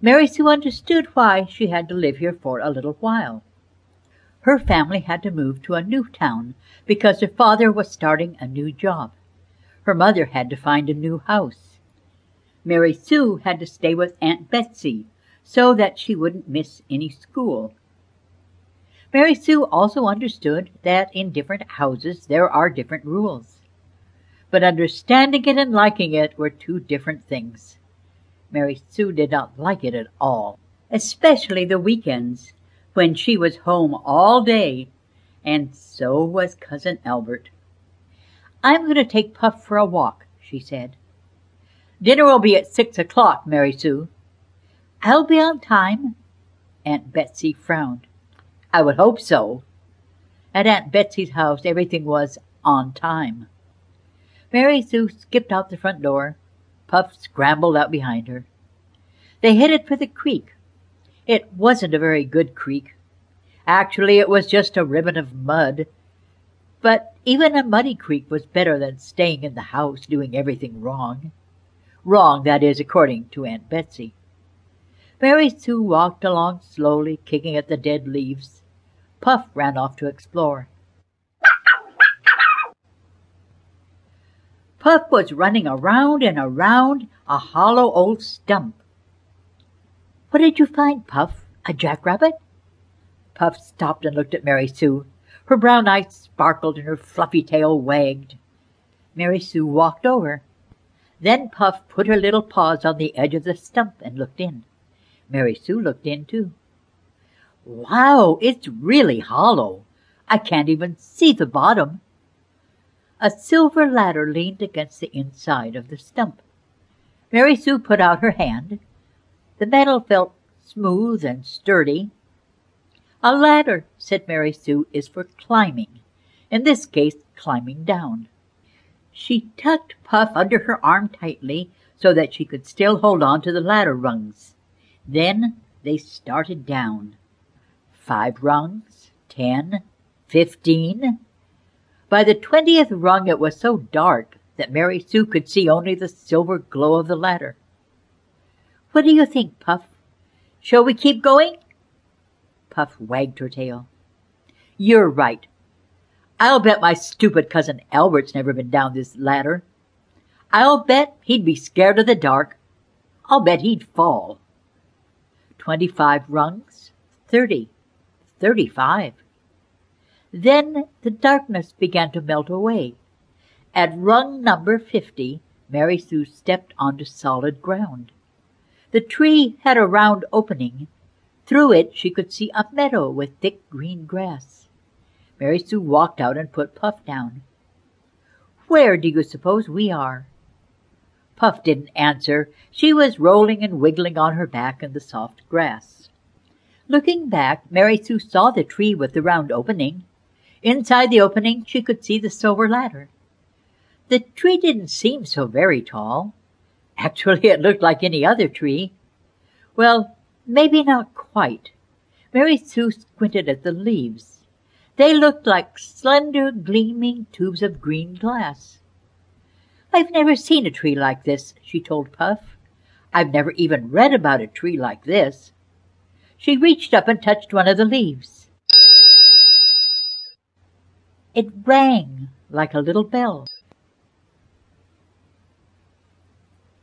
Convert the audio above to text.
Mary Sue understood why she had to live here for a little while. Her family had to move to a new town because her father was starting a new job. Her mother had to find a new house. Mary Sue had to stay with Aunt Betsy so that she wouldn't miss any school. Mary Sue also understood that in different houses there are different rules. But understanding it and liking it were two different things. Mary Sue did not like it at all, especially the weekends, when she was home all day, and so was Cousin Albert. "I'm going to take Puff for a walk," she said. "Dinner will be at 6 o'clock, Mary Sue." "I'll be on time." Aunt Betsy frowned. "I would hope so." At Aunt Betsy's house, everything was on time. Mary Sue skipped out the front door. Puff scrambled out behind her. They headed for the creek. It wasn't a very good creek. Actually, it was just a ribbon of mud. But even a muddy creek was better than staying in the house doing everything wrong. Wrong, that is, according to Aunt Betsy. Mary Sue walked along slowly, kicking at the dead leaves. Puff ran off to explore. Puff was running around and around a hollow old stump. "What did you find, Puff? A jackrabbit?" Puff stopped and looked at Mary Sue. Her brown eyes sparkled and her fluffy tail wagged. Mary Sue walked over. Then Puff put her little paws on the edge of the stump and looked in. Mary Sue looked in, too. "Wow, it's really hollow. I can't even see the bottom." A silver ladder leaned against the inside of the stump. Mary Sue put out her hand. The metal felt smooth and sturdy. "A ladder," said Mary Sue, "is for climbing. In this case, climbing down." She tucked Puff under her arm tightly so that she could still hold on to the ladder rungs. Then they started down. 5 rungs, 10, 15. By the 20th rung it was so dark that Mary Sue could see only the silver glow of the ladder. "What do you think, Puff? Shall we keep going?" Puff wagged her tail. "You're right. I'll bet my stupid cousin Albert's never been down this ladder. I'll bet he'd be scared of the dark. I'll bet he'd fall." 25 rungs, 30, 35. Then the darkness began to melt away. At rung number 50, Mary Sue stepped onto solid ground. The tree had a round opening. Through it she could see a meadow with thick green grass. Mary Sue walked out and put Puff down. "Where do you suppose we are?" Puff didn't answer. She was rolling and wiggling on her back in the soft grass. Looking back, Mary Sue saw the tree with the round opening. Inside the opening, she could see the silver ladder. The tree didn't seem so very tall. Actually, it looked like any other tree. Well, maybe not quite. Mary Sue squinted at the leaves. They looked like slender, gleaming tubes of green glass. "I've never seen a tree like this," she told Puff. "I've never even read about a tree like this." She reached up and touched one of the leaves. It rang like a little bell.